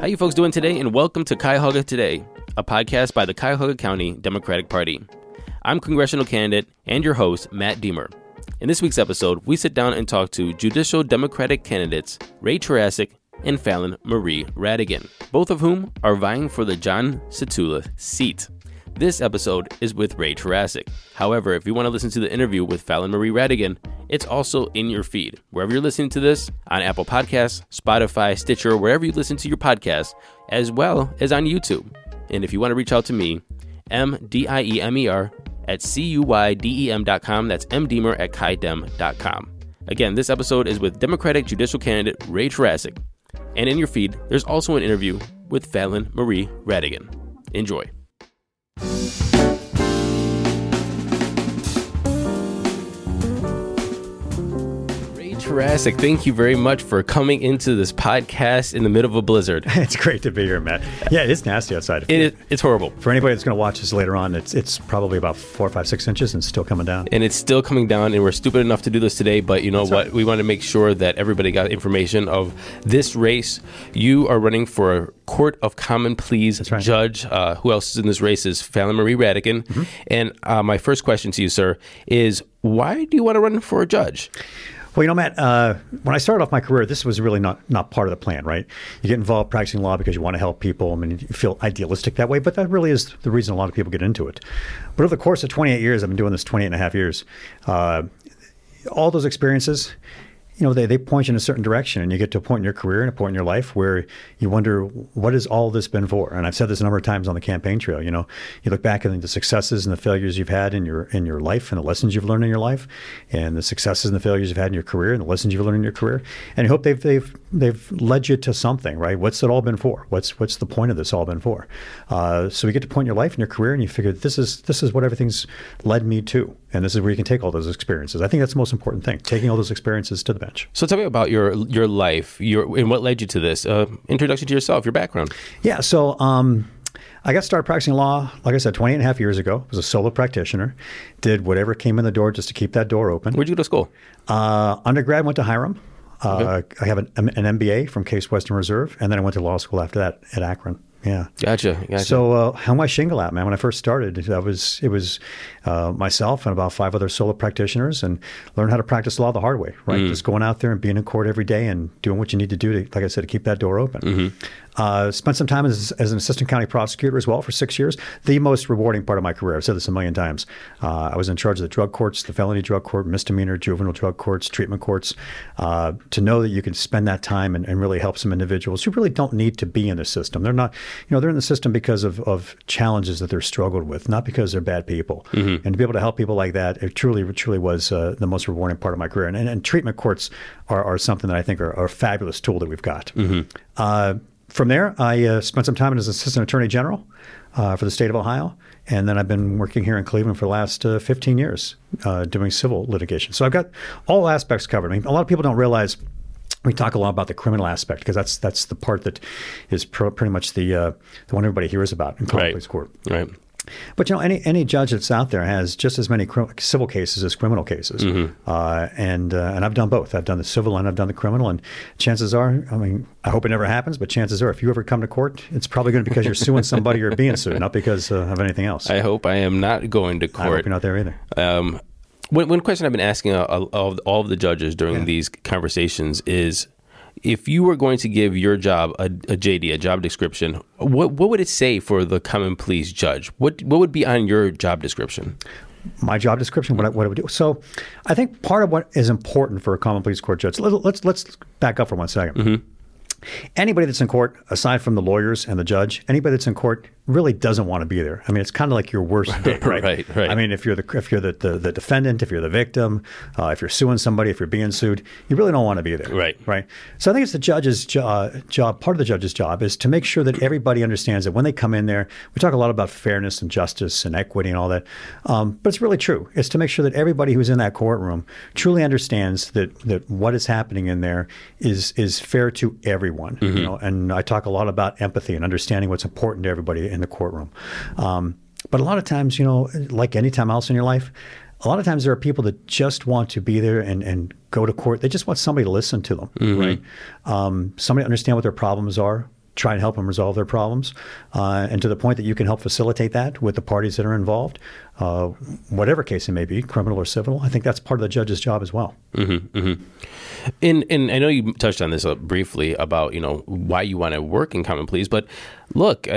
How you folks doing today, and welcome to Cuyahoga Today, a podcast by the Cuyahoga County Democratic Party. I'm congressional candidate and your host, Matt Diemer. In this week's episode, we sit down and talk to judicial Democratic candidates Ray Tarasuck and Fallon Marie Radigan, both of whom are vying for the John Satula seat. This episode is with Ray Tarasuck. However, if you want to listen to the interview with Fallon Marie Radigan, it's also in your feed. Wherever you're listening to this, on Apple Podcasts, Spotify, Stitcher, wherever you listen to your podcast, as well as on YouTube. And if you want to reach out to me, mdiemer@cuydem.com. That's mdiemer@cuydem.com. Again, this episode is with Democratic judicial candidate Ray Tarasuck. And in your feed, there's also an interview with Fallon Marie Radigan. Enjoy. Ray Tarasuck, thank you very much for coming into this podcast in the middle of a blizzard. It's great to be here, Matt. Yeah, it is nasty outside. It's horrible. For anybody that's going to watch this later on, it's probably about 4, 5, 6 inches and still coming down. And it's still coming down, and we're stupid enough to do this today, but you know that's what? Right. We want to make sure that everybody got information of this race. You are running for a Court of Common Pleas right. judge. Who else is in this race is Fallon Marie Radigan. Mm-hmm. And my first question to you, sir, is why do you want to run for a judge? Well, you know, Matt, when I started off my career, this was really not part of the plan, right? You get involved practicing law because you want to help people. I mean, you feel idealistic that way, but that really is the reason a lot of people get into it. But over the course of 28 years, I've been doing this 28 and a half years, all those experiences, you know, they point you in a certain direction, and you get to a point in your career and a point in your life where you wonder, what has all this been for? And I've said this a number of times on the campaign trail. You know, you look back at the successes and the failures you've had in your life, and the lessons you've learned in your life, and the successes and the failures you've had in your career, and the lessons you've learned in your career, and you hope they've led you to something, right? What's it all been for? What's the point of this all been for? So you get to a point in your life and your career, and you figure this is what everything's led me to, and this is where you can take all those experiences. I think that's the most important thing: taking all those experiences to the bench. So tell me about your life, and what led you to this. Introduction to yourself, your background. Yeah, so I got started practicing law, like I said, 20 and a half years ago. I was a solo practitioner, did whatever came in the door just to keep that door open. Where'd you go to school? Undergrad, went to Hiram. Okay. I have an MBA from Case Western Reserve, and then I went to law school after that at Akron. Yeah. Gotcha. So how am I shingle out, man? When I first started, it was myself and about 5 other solo practitioners, and learn how to practice law the hard way, right? Mm-hmm. Just going out there and being in court every day and doing what you need to do to, like I said, to keep that door open. Mm-hmm. Spent some time as an assistant county prosecutor as well for 6 years. The most rewarding part of my career. I've said this a million times. I was in charge of the drug courts, the felony drug court, misdemeanor, juvenile drug courts, treatment courts, to know that you can spend that time and really help some individuals who really don't need to be in the system. They're not, you know, they're in the system because of challenges that they're struggled with, not because they're bad people. Mm-hmm. And to be able to help people like that, it truly was the most rewarding part of my career. And treatment courts are something that I think are a fabulous tool that we've got. Mm-hmm. From there, I spent some time as assistant attorney general for the state of Ohio. And then I've been working here in Cleveland for the last 15 years doing civil litigation. So I've got all aspects covered. I mean, a lot of people don't realize we talk a lot about the criminal aspect because that's the part that is pretty much the one everybody hears about in common pleas court. Right. But, you know, any judge that's out there has just as many civil cases as criminal cases. Mm-hmm. And I've done both. I've done the civil and I've done the criminal. And chances are, I mean, I hope it never happens, but chances are if you ever come to court, it's probably going to be because you're suing somebody or being sued, not because of anything else. I hope I am not going to court. I hope you're not there either. One question I've been asking all of the judges during these conversations is, if you were going to give your job a JD, a job description, what would it say for the common pleas judge? What would be on your job description? My job description, what I would do. So I think part of what is important for a common pleas court judge, let's back up for 1 second. Mm-hmm. Anybody that's in court, aside from the lawyers and the judge, anybody that's in court really doesn't want to be there. I mean, it's kind of like your worst day, right? Right. I mean, if you're the defendant, if you're the victim, if you're suing somebody, if you're being sued, you really don't want to be there, right? So I think it's the judge's job. Part of the judge's job is to make sure that everybody understands that when they come in there, we talk a lot about fairness and justice and equity and all that, but it's really true. It's to make sure that everybody who's in that courtroom truly understands that what is happening in there is fair to everybody. Mm-hmm. You know, and I talk a lot about empathy and understanding what's important to everybody in the courtroom. But a lot of times, you know, like any time else in your life, a lot of times there are people that just want to be there and go to court. They just want somebody to listen to them, right? Somebody to understand what their problems are, try and help them resolve their problems. And to the point that you can help facilitate that with the parties that are involved, whatever case it may be, criminal or civil, I think that's part of the judge's job as well. Mm-hmm, mm-hmm. And I know you touched on this briefly about, you know, why you want to work in common pleas, but look,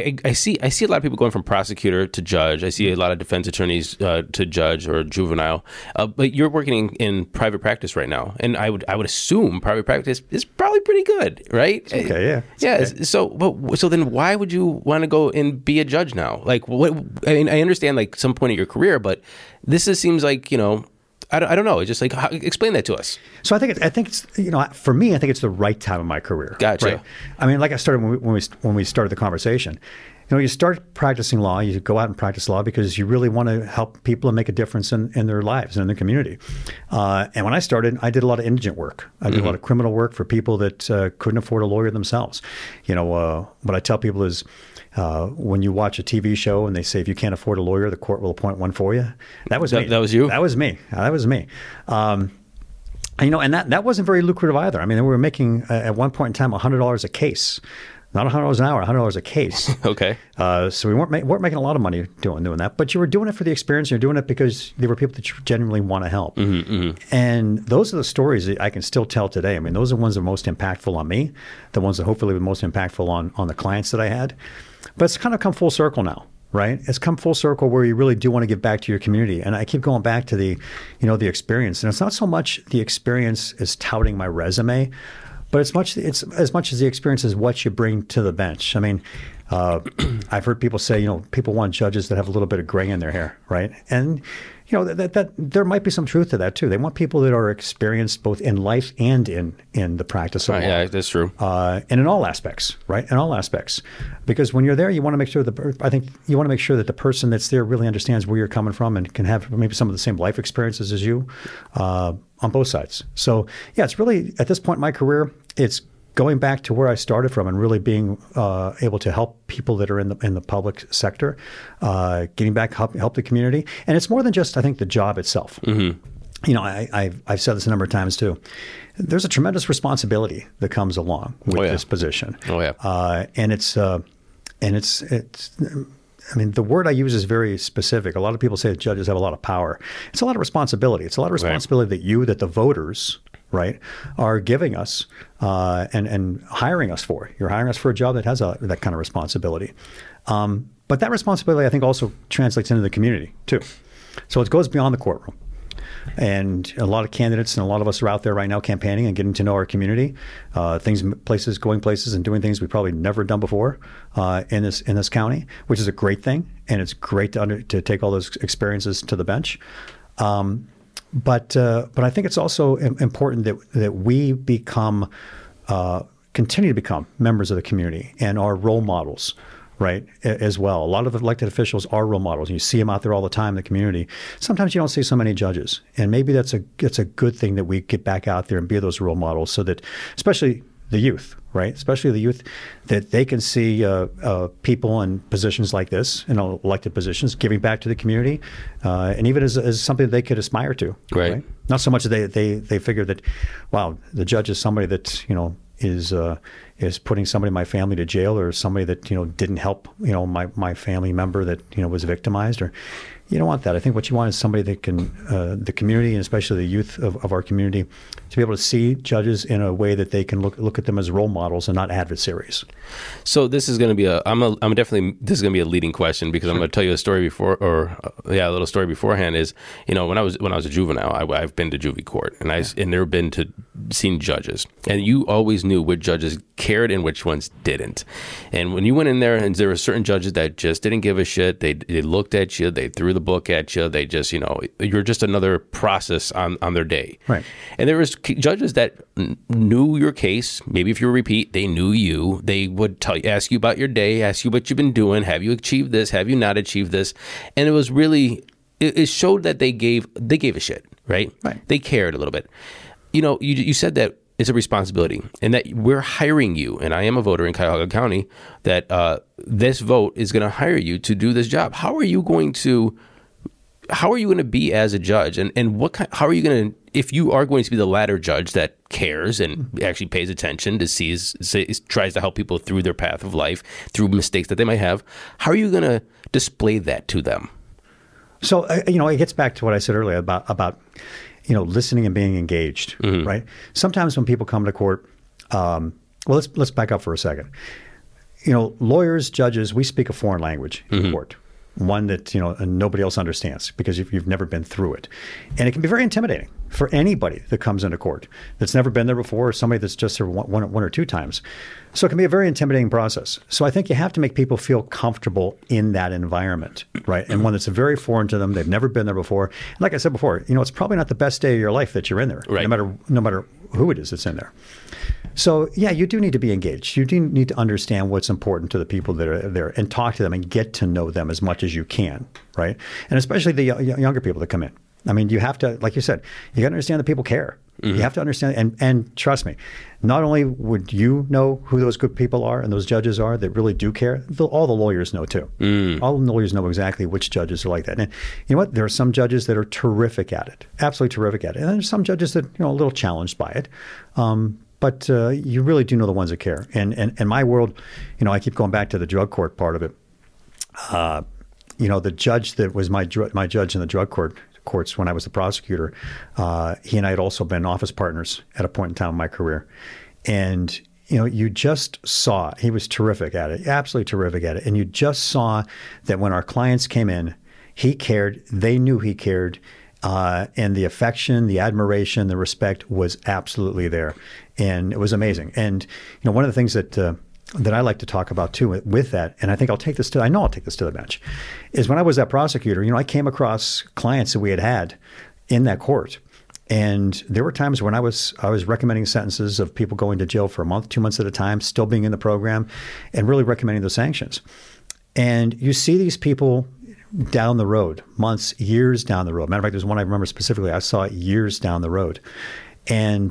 I see a lot of people going from prosecutor to judge. I see a lot of defense attorneys to judge or juvenile. But you're working in private practice right now, and I would assume private practice is probably pretty good, right? It's okay, yeah. It's yeah. Okay. So then why would you want to go and be a judge now? Like, what? I mean, I understand like some point in your career, but this seems like, you know. I don't know. It's just like, explain that to us. So I think it's, you know, for me, I think it's the right time in my career. Gotcha. Right? I mean, like I started when we started the conversation, you know, you start practicing law, you go out and practice law because you really want to help people and make a difference in their lives and in their community. And when I started, I did a lot of indigent work. I did a lot of criminal work for people that couldn't afford a lawyer themselves. You know, what I tell people is, when you watch a TV show and they say, if you can't afford a lawyer, the court will appoint one for you. That was me. That was you? That was me. That was me. You know, and that wasn't very lucrative either. I mean, we were making, at one point in time, $100 a case. Not $100 an hour, $100 a case. Okay. So we weren't making a lot of money doing that, but you were doing it for the experience. You're doing it because there were people that you genuinely want to help. Mm-hmm, mm-hmm. And those are the stories that I can still tell today. I mean, those are the ones that are most impactful on me, the ones that hopefully were most impactful on the clients that I had. But it's kind of come full circle now, right? It's come full circle where you really do want to give back to your community. And I keep going back to the, you know, the experience. And it's not so much the experience is touting my resume, but it's as much as the experience is what you bring to the bench. I mean, I've heard people say, you know, people want judges that have a little bit of gray in their hair, right? And, you know, that there might be some truth to that too. They want people that are experienced both in life and in the practice of law. Yeah, that's true. And in all aspects, right? In all aspects, because when you're there, you want to make sure that the person that's there really understands where you're coming from and can have maybe some of the same life experiences as you. On both sides. So yeah, it's really, at this point in my career, it's going back to where I started from and really being able to help people that are in the public sector, getting back, help the community. And it's more than just, I think, the job itself. Mm-hmm. You know, I've said this a number of times too. There's a tremendous responsibility that comes along with this position. Oh yeah. And it's I mean, the word I use is very specific. A lot of people say that judges have a lot of power. It's a lot of responsibility. It's a lot of responsibility that the voters, right, are giving us and hiring us for. You're hiring us for a job that has that kind of responsibility. But that responsibility, I think, also translates into the community, too. So it goes beyond the courtroom. And a lot of candidates and a lot of us are out there right now campaigning and getting to know our community, going places and doing things we've probably never done before in this county, which is a great thing. And it's great to take all those experiences to the bench. But I think it's also important that we become, continue to become members of the community and are role models. Right, as well. A lot of elected officials are role models. You see them out there all the time in the community. Sometimes you don't see so many judges, and maybe it's a good thing that we get back out there and be those role models, so that especially the youth, right? Especially the youth, that they can see people in positions like this, in elected positions, giving back to the community, and even as something that they could aspire to. Right. Not so much that they figure that, wow, the judge is somebody that, you know, is putting somebody in my family to jail, or somebody that, you know, didn't help, you know, my family member that, you know, was victimized. Or you don't want that. I think what you want is somebody that can, the community, and especially the youth of our community, to be able to see judges in a way that they can look at them as role models and not adversaries. So this is going to be a leading question, because I'm going to tell you a story a little story beforehand is, you know, when I was a juvenile, I've been to juvie court, and seen judges, and you always knew which judges cared and which ones didn't. And when you went in there, and there were certain judges that just didn't give a shit. They looked at you, they threw the book at you, they just, you know, you're just another process on their day. Right. And there was judges that knew your case. Maybe if you were repeat, they knew you. They would ask you about your day, ask you what you've been doing. Have you achieved this? Have you not achieved this? And it was really, it showed that they gave a shit, right? Right. They cared a little bit. You know, you said that it's a responsibility, and that we're hiring you, and I am a voter in Cuyahoga County, that this vote is going to hire you to do this job. How are you going to be as a judge, and what kind, how are you going to if you are going to be the latter judge that cares and actually pays attention to tries to help people through their path of life, through mistakes that they might have, how are you going to display that to them? So, it gets back to what I said earlier about listening and being engaged, mm-hmm. right? Sometimes when people come to court, let's back up for a second. Lawyers, judges, we speak a foreign language mm-hmm. in court, one that, nobody else understands because you've never been through it. And it can be very intimidating for anybody that comes into court that's never been there before, or somebody that's just there one or two times. So it can be a very intimidating process. So I think you have to make people feel comfortable in that environment, right? And one that's very foreign to them. They've never been there before. And like I said before, it's probably not the best day of your life that you're in there, right. no matter who it is that's in there. So, yeah, you do need to be engaged. You do need to understand what's important to the people that are there and talk to them and get to know them as much as you can, right? And especially the younger people that come in. I mean, you have to, like you said, you got to understand that people care. Mm-hmm. You have to understand, and trust me, not only would you know who those good people are and those judges are that really do care, all the lawyers know too. Mm. All the lawyers know exactly which judges are like that. And you know what? There are some judges that are terrific at it, absolutely terrific at it. And there's some judges that are a little challenged by it. But you really do know the ones that care. And in my world, I keep going back to the drug court part of it. The judge that was my judge in the drug courts when I was the prosecutor, he and I had also been office partners at a point in time in my career. And, you just saw, he was terrific at it, absolutely terrific at it. And you just saw that when our clients came in, he cared, they knew he cared. And the affection, the admiration, the respect was absolutely there. And it was amazing. And, one of the things that I like to talk about too with that, and I know I'll take this to the bench, is when I was that prosecutor, I came across clients that we had in that court. And there were times when I was recommending sentences of people going to jail for a month, 2 months at a time, still being in the program, and really recommending those sanctions. And you see these people down the road, months, years down the road. Matter of fact, there's one I remember specifically. I saw it years down the road, and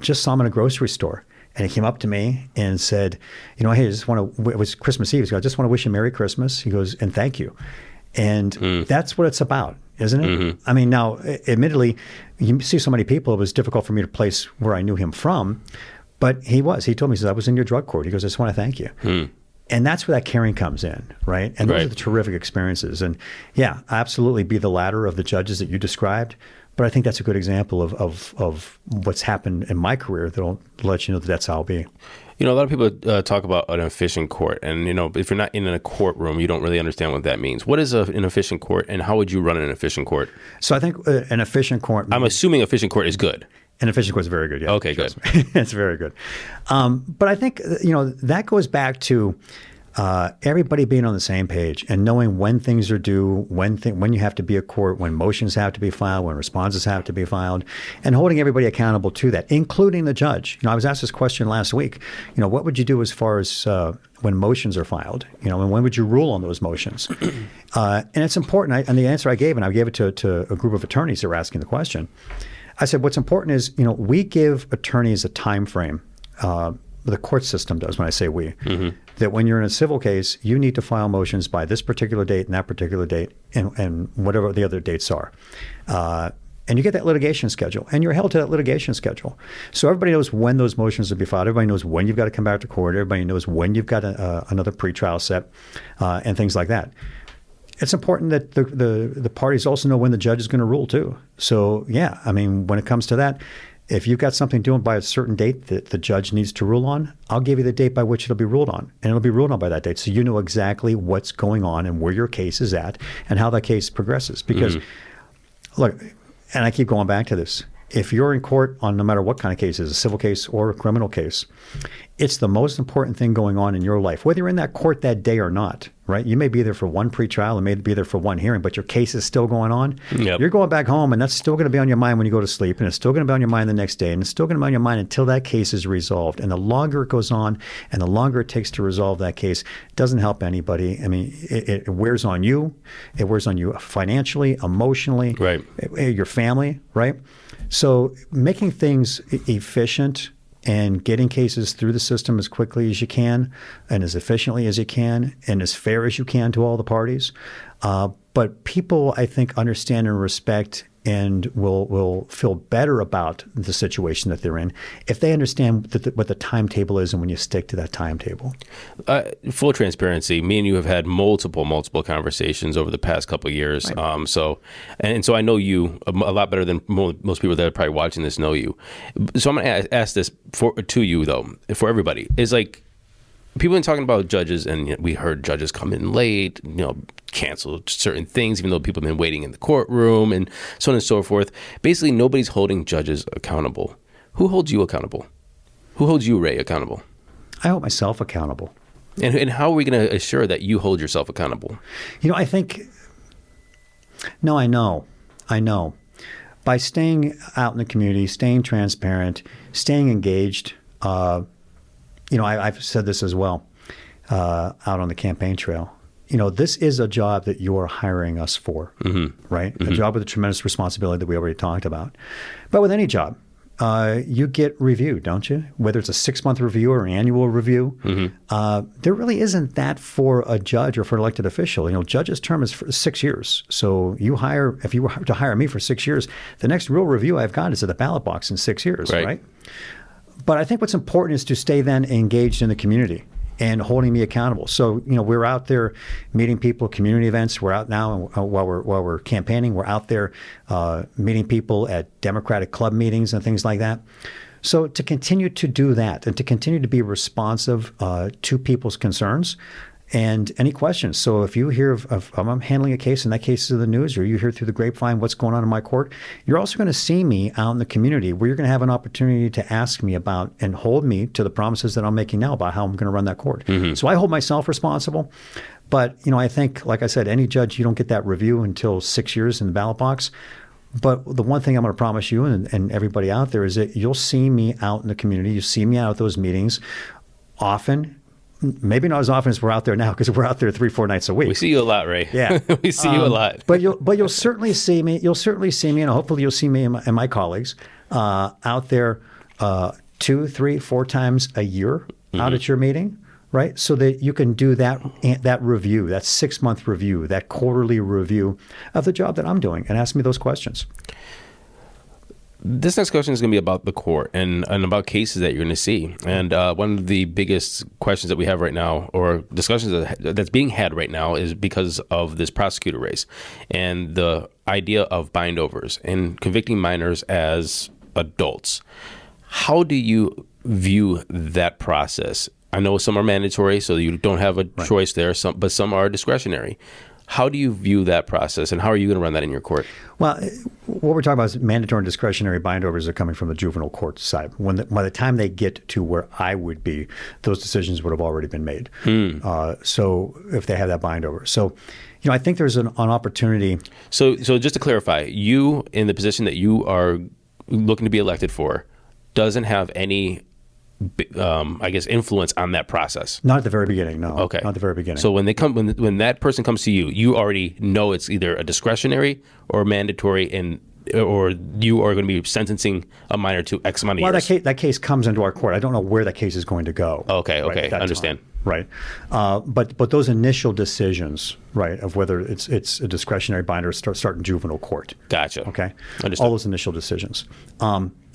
just saw him in a grocery store. And he came up to me and said, hey, it was Christmas Eve. He goes, I just want to wish you Merry Christmas. He goes, and thank you. And that's what it's about, isn't it? Mm-hmm. I mean, now, admittedly, you see so many people, it was difficult for me to place where I knew him from, but he told me, he says, I was in your drug court. He goes, I just want to thank you. Mm. And that's where that caring comes in, right? And those are the terrific experiences. And yeah, absolutely be the latter of the judges that you described. But I think that's a good example of what's happened in my career that'll let you know that's how I'll be. A lot of people talk about an efficient court. And, if you're not in a courtroom, you don't really understand what that means. What is an efficient court, and how would you run an efficient court? So I think an efficient court... I'm assuming efficient court is good. An efficient court is very good, yeah. Okay, good. It's very good. But I think, that goes back to... everybody being on the same page and knowing when things are due, when you have to be at court, when motions have to be filed, when responses have to be filed, and holding everybody accountable to that, including the judge. I was asked this question last week. What would you do as far as when motions are filed? And when would you rule on those motions? And it's important. And the answer I gave, and I gave it to a group of attorneys that were asking the question. I said, what's important is, we give attorneys a time frame. The court system does, when I say we, mm-hmm. that when you're in a civil case, you need to file motions by this particular date and that particular date and whatever the other dates are. And you get that litigation schedule, and you're held to that litigation schedule. So everybody knows when those motions will be filed. Everybody knows when you've got to come back to court. Everybody knows when you've got another pretrial set and things like that. It's important that the parties also know when the judge is going to rule too. So yeah, when it comes to that, if you've got something due by a certain date that the judge needs to rule on, I'll give you the date by which it'll be ruled on. And it'll be ruled on by that date. So you know exactly what's going on and where your case is at and how that case progresses. Because, look, and I keep going back to this, if you're in court on no matter what kind of case it is, a civil case or a criminal case, it's the most important thing going on in your life, whether you're in that court that day or not, right? You may be there for one pretrial and may be there for one hearing, but your case is still going on. Yep. You're going back home, and that's still going to be on your mind when you go to sleep, and it's still going to be on your mind the next day, and it's still going to be on your mind until that case is resolved. And the longer it goes on and the longer it takes to resolve that case, it doesn't help anybody. It wears on you. It wears on you financially, emotionally, right? Your family, right? So making things efficient and getting cases through the system as quickly as you can and as efficiently as you can and as fair as you can to all the parties. But people, I think, understand and respect and will feel better about the situation that they're in if they understand what the timetable is and when you stick to that timetable. Full transparency, me and you have had multiple conversations over the past couple of years. Right. So I know you a lot better than most people that are probably watching this know you. So I'm going to ask this to you, though, for everybody. It's like, people have been talking about judges, and we heard judges come in late, cancel certain things, even though people have been waiting in the courtroom and so on and so forth. Basically, nobody's holding judges accountable. Who holds you accountable? Who holds you, Ray, accountable? I hold myself accountable. And how are we going to assure that you hold yourself accountable? I know. By staying out in the community, staying transparent, staying engaged, I've said this as well out on the campaign trail. This is a job that you're hiring us for, mm-hmm. right? Mm-hmm. A job with a tremendous responsibility that we already talked about. But with any job, you get reviewed, don't you? Whether it's a 6-month review or an annual review, mm-hmm. There really isn't that for a judge or for an elected official. Judge's term is for 6 years. So if you were to hire me for 6 years, the next real review I've got is at the ballot box in 6 years, right? But I think what's important is to stay then engaged in the community and holding me accountable. So, we're out there meeting people, community events. We're out now while we're campaigning. We're out there meeting people at Democratic club meetings and things like that. So to continue to do that and to continue to be responsive to people's concerns and any questions. So if you hear I'm handling a case and that case is in the news, or you hear through the grapevine what's going on in my court, you're also going to see me out in the community where you're going to have an opportunity to ask me about and hold me to the promises that I'm making now about how I'm going to run that court. Mm-hmm. So I hold myself responsible. But, I think, like I said, any judge, you don't get that review until 6 years in the ballot box. But the one thing I'm going to promise you and everybody out there is that you'll see me out in the community. You see me out at those meetings often. Maybe not as often as we're out there now, because we're out there 3-4 nights a week. We see you a lot, Ray. Yeah, we see you a lot. But you'll certainly see me. You'll certainly see me, and hopefully you'll see me and my colleagues out there 2, 3, 4 times a year mm-hmm. out at your meeting, right? So that you can do that review, that 6-month review, that quarterly review of the job that I'm doing, and ask me those questions. This next question is going to be about the court and about cases that you're going to see. And one of the biggest questions that we have right now, or discussions that's being had right now, is because of this prosecutor race and the idea of bindovers and convicting minors as adults. How do you view that process? I know some are mandatory, so you don't have a right. choice there, but some are discretionary. How do you view that process, and how are you going to run that in your court? Well, what we're talking about is mandatory and discretionary bindovers are coming from the juvenile court side. By the time they get to where I would be, those decisions would have already been made. Hmm. So if they have that bindover. So, I think there's an opportunity. So just to clarify, you, in the position that you are looking to be elected for, doesn't have any influence on that process. Not at the very beginning, no. Okay. Not at the very beginning. So when that person comes to you, you already know it's either a discretionary or mandatory, or you are going to be sentencing a minor to X amount of years. Well, that case comes into our court. I don't know where that case is going to go. Okay, I understand. Time. Right. But those initial decisions, right, of whether it's a discretionary binder start in juvenile court. Gotcha. Okay. Understood. All those initial decisions.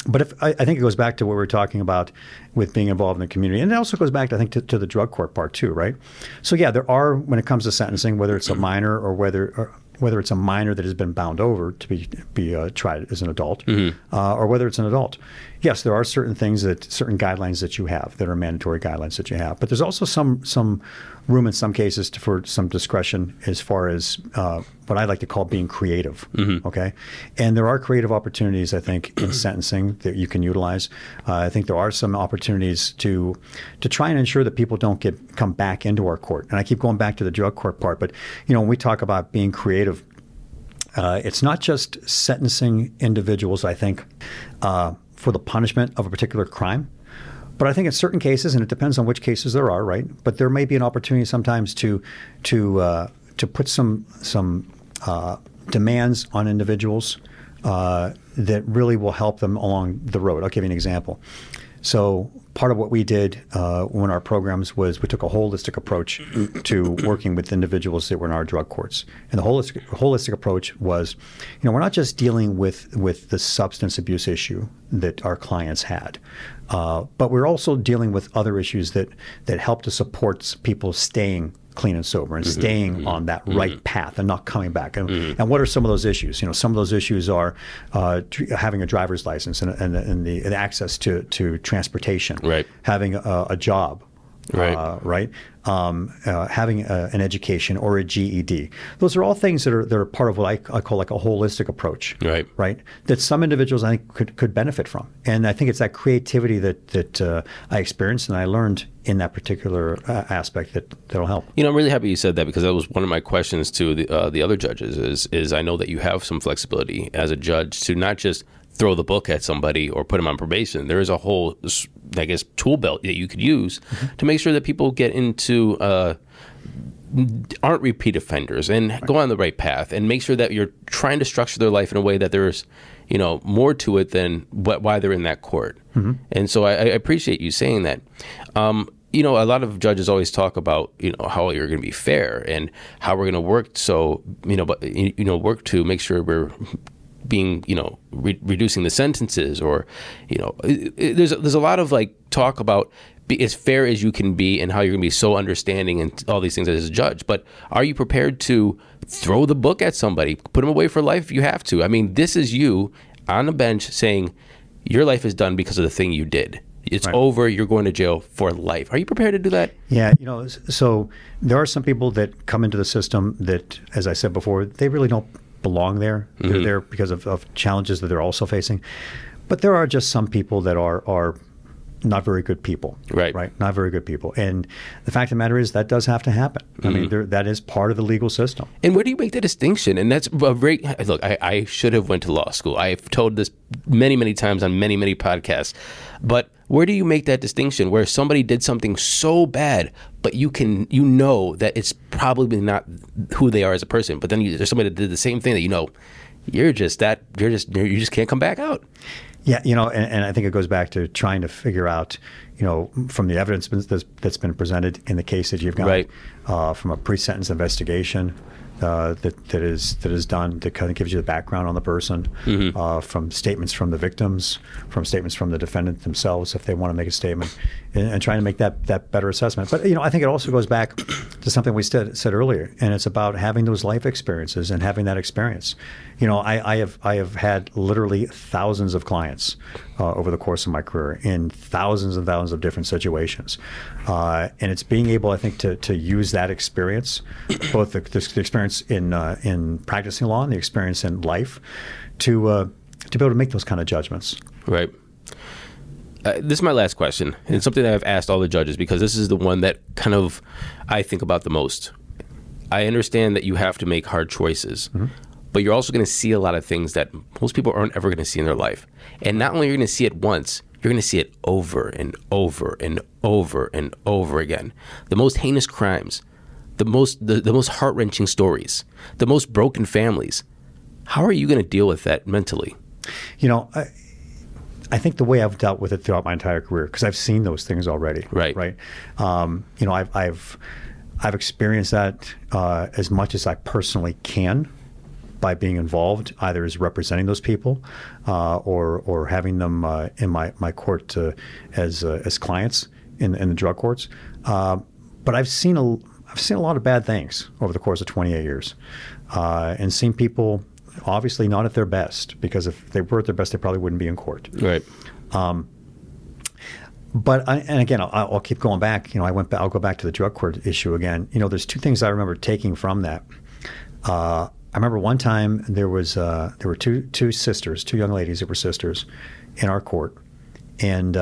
But I think it goes back to what we were talking about with being involved in the community. And it also goes back, I think, to the drug court part too, right? So yeah, there are, when it comes to sentencing, whether it's a minor or whether it's a minor that has been bound over to be tried as an adult, mm-hmm. Or whether it's an adult. Yes, there are certain guidelines that you have that are mandatory guidelines that you have. But there's also some room in some cases for some discretion as far as what I like to call being creative. Mm-hmm. Okay, and there are creative opportunities, I think, in sentencing that you can utilize. I think there are some opportunities to try and ensure that people don't come back into our court. And I keep going back to the drug court part, but when we talk about being creative, it's not just sentencing individuals, I think, for the punishment of a particular crime. But I think in certain cases, and it depends on which cases there are, right? But there may be an opportunity sometimes to put some demands on individuals that really will help them along the road. I'll give you an example. So part of what we did when our programs was we took a holistic approach to working with individuals that were in our drug courts. And the holistic approach was, you know, we're not just dealing with the substance abuse issue that our clients had, but we're also dealing with other issues that help to support people staying clean and sober and staying on that right path and not coming back. And, and what are some of those issues? You know, some of those issues are having a driver's license and the access to transportation, right? Having a job, right? Having an education or a GED. Those are all things that are part of what I call like a holistic approach, right? Right. That some individuals I think could benefit from, and I think it's that creativity that I experienced and I learned in that particular aspect that'll help. You know, I'm really happy you said that, because that was one of my questions to the other judges. Is I know that you have some flexibility as a judge to not just throw the book at somebody or put them on probation. There is a whole, I guess, tool belt that you could use to make sure that people get into, aren't repeat offenders and go on the right path, and make sure that you're trying to structure their life in a way that there's, you know, more to it than why they're in that court. And so I appreciate you saying that. You know, a lot of judges always talk about, you know, how you're going to be fair and how we're going to work. So, you know, but, you know, work to make sure we're being, you know, reducing the sentences, or, you know, there's a lot of like talk about be as fair as you can be and how you're going to be so understanding and all these things as a judge. But are you prepared to throw the book at somebody, put them away for life if you have to? I mean, this is you on the bench saying your life is done because of the thing you did. It's over. You're going to jail for life. Are you prepared to do that? Yeah. You know, so there are some people that come into the system that, as I said before, they really don't belong there. They're there because of challenges that they're also facing. But there are just some people that are not very good people. Right. Not very good people. And the fact of the matter is that does have to happen. I mean, that is part of the legal system. And where do you make the distinction? And that's a great, look, I should have went to law school. I've told this many, many times on many, many podcasts. But where do you make that distinction where somebody did something so bad, but you know that it's probably not who they are as a person, but then there's somebody that did the same thing that, you know, you just can't come back out? Yeah, you know, and I think it goes back to trying to figure out, you know, from the evidence that's been presented in the case that you've got, from a pre-sentence investigation that is done, that kind of gives you the background on the person, from statements from the victims, from statements from the defendant themselves, if they want to make a statement, and trying to make that better assessment. But, you know, I think it also goes back to something we said earlier, and it's about having those life experiences and having that experience. You know, I have had literally thousands of clients over the course of my career in thousands and thousands of different situations. And it's being able, I think, to use that experience, both the experience in practicing law and the experience in life, to be able to make those kind of judgments. Right. This is my last question, and it's something that I've asked all the judges, because this is the one that kind of I think about the most. I understand that you have to make hard choices, but you're also going to see a lot of things that most people aren't ever going to see in their life. And not only are you going to see it once, you're going to see it over and over and over and over again. The most heinous crimes, the most heart-wrenching stories, the most broken families. How are you going to deal with that mentally? You know, I think the way I've dealt with it throughout my entire career, because I've seen those things already. Right. You know, I've experienced that as much as I personally can by being involved, either as representing those people or having them in my court as clients in the drug courts. But I've seen a lot of bad things over the course of 28 years, and seen people obviously not at their best, because if they were at their best, they probably wouldn't be in court. Right. But I'll keep going back. You know, I'll go back to the drug court issue again. You know, there's two things I remember taking from that. I remember one time there were two young ladies that were sisters in our court, and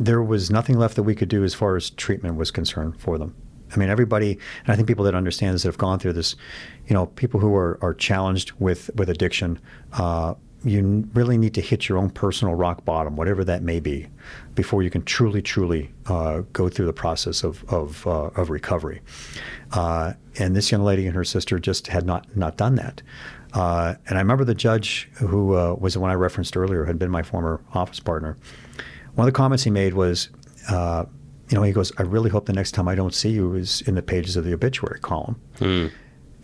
there was nothing left that we could do as far as treatment was concerned for them. I mean, everybody, and I think people that understand this, that have gone through this, you know, people who are challenged with addiction, you really need to hit your own personal rock bottom, whatever that may be, before you can truly, truly go through the process of recovery. And this young lady and her sister just had not done that. And I remember the judge who was the one I referenced earlier, had been my former office partner, One of the comments he made was, he goes, I really hope the next time I don't see you is in the pages of the obituary column. Mm.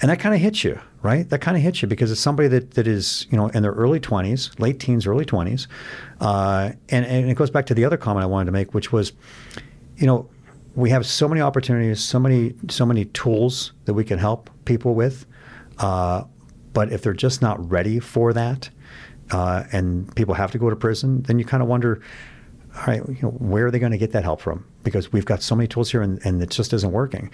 And that kind of hits you, right? That kind of hits you because it's somebody that is, in their early 20s, late teens, early 20s. And it goes back to the other comment I wanted to make, which was, we have so many opportunities, so many tools that we can help people with. But if they're just not ready for that, and people have to go to prison, then you kind of wonder, all right, where are they going to get that help from? Because we've got so many tools here, and it just isn't working.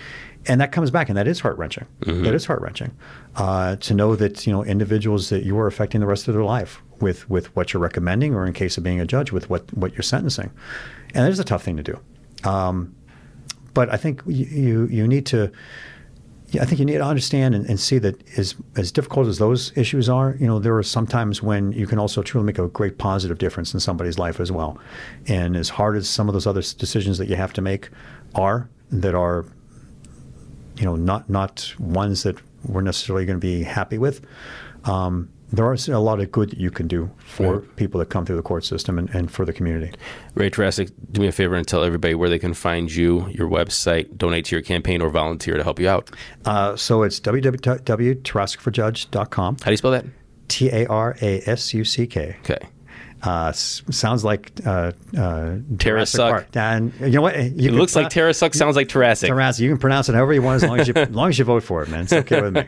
And that comes back, and that is heart-wrenching. Mm-hmm. That is heart-wrenching to know that individuals that you are affecting the rest of their life with what you're recommending, or in case of being a judge, with what you're sentencing. And that is a tough thing to do. But I think you need to. I think you need to understand and see that as difficult as those issues are, there are some times when you can also truly make a great positive difference in somebody's life as well. And as hard as some of those other decisions that you have to make are not ones that we're necessarily going to be happy with, there are a lot of good that you can do for people that come through the court system and for the community. Ray Tarasuck, do me a favor and tell everybody where they can find you, your website, donate to your campaign, or volunteer to help you out. So it's www.tarasuckforjudge.com. How do you spell that? Tarasuck. Okay. Sounds like Tarasuck. And you know what? It looks like Tarasuck sounds like Tarasuck. Tarasuck. You can pronounce it however you want, as long as you vote for it, man. It's okay with me.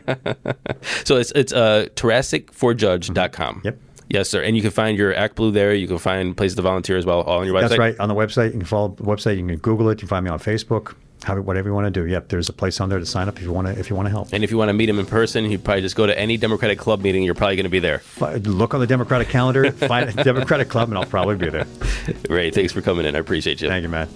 So it's TarasuckForJudge.com. Mm-hmm. Yep. Yes, sir. And you can find your Act Blue there. You can find places to volunteer as well, all on your website. That's right. On the website, you can follow the website. You can Google it. You can find me on Facebook. Whatever you want to do. Yep, there's a place on there to sign up if you want to help. And if you want to meet him in person, you probably just go to any Democratic club meeting. You're probably going to be there. Look on the Democratic calendar, find a Democratic club, and I'll probably be there. Ray, thanks for coming in. I appreciate you. Thank you, Matt.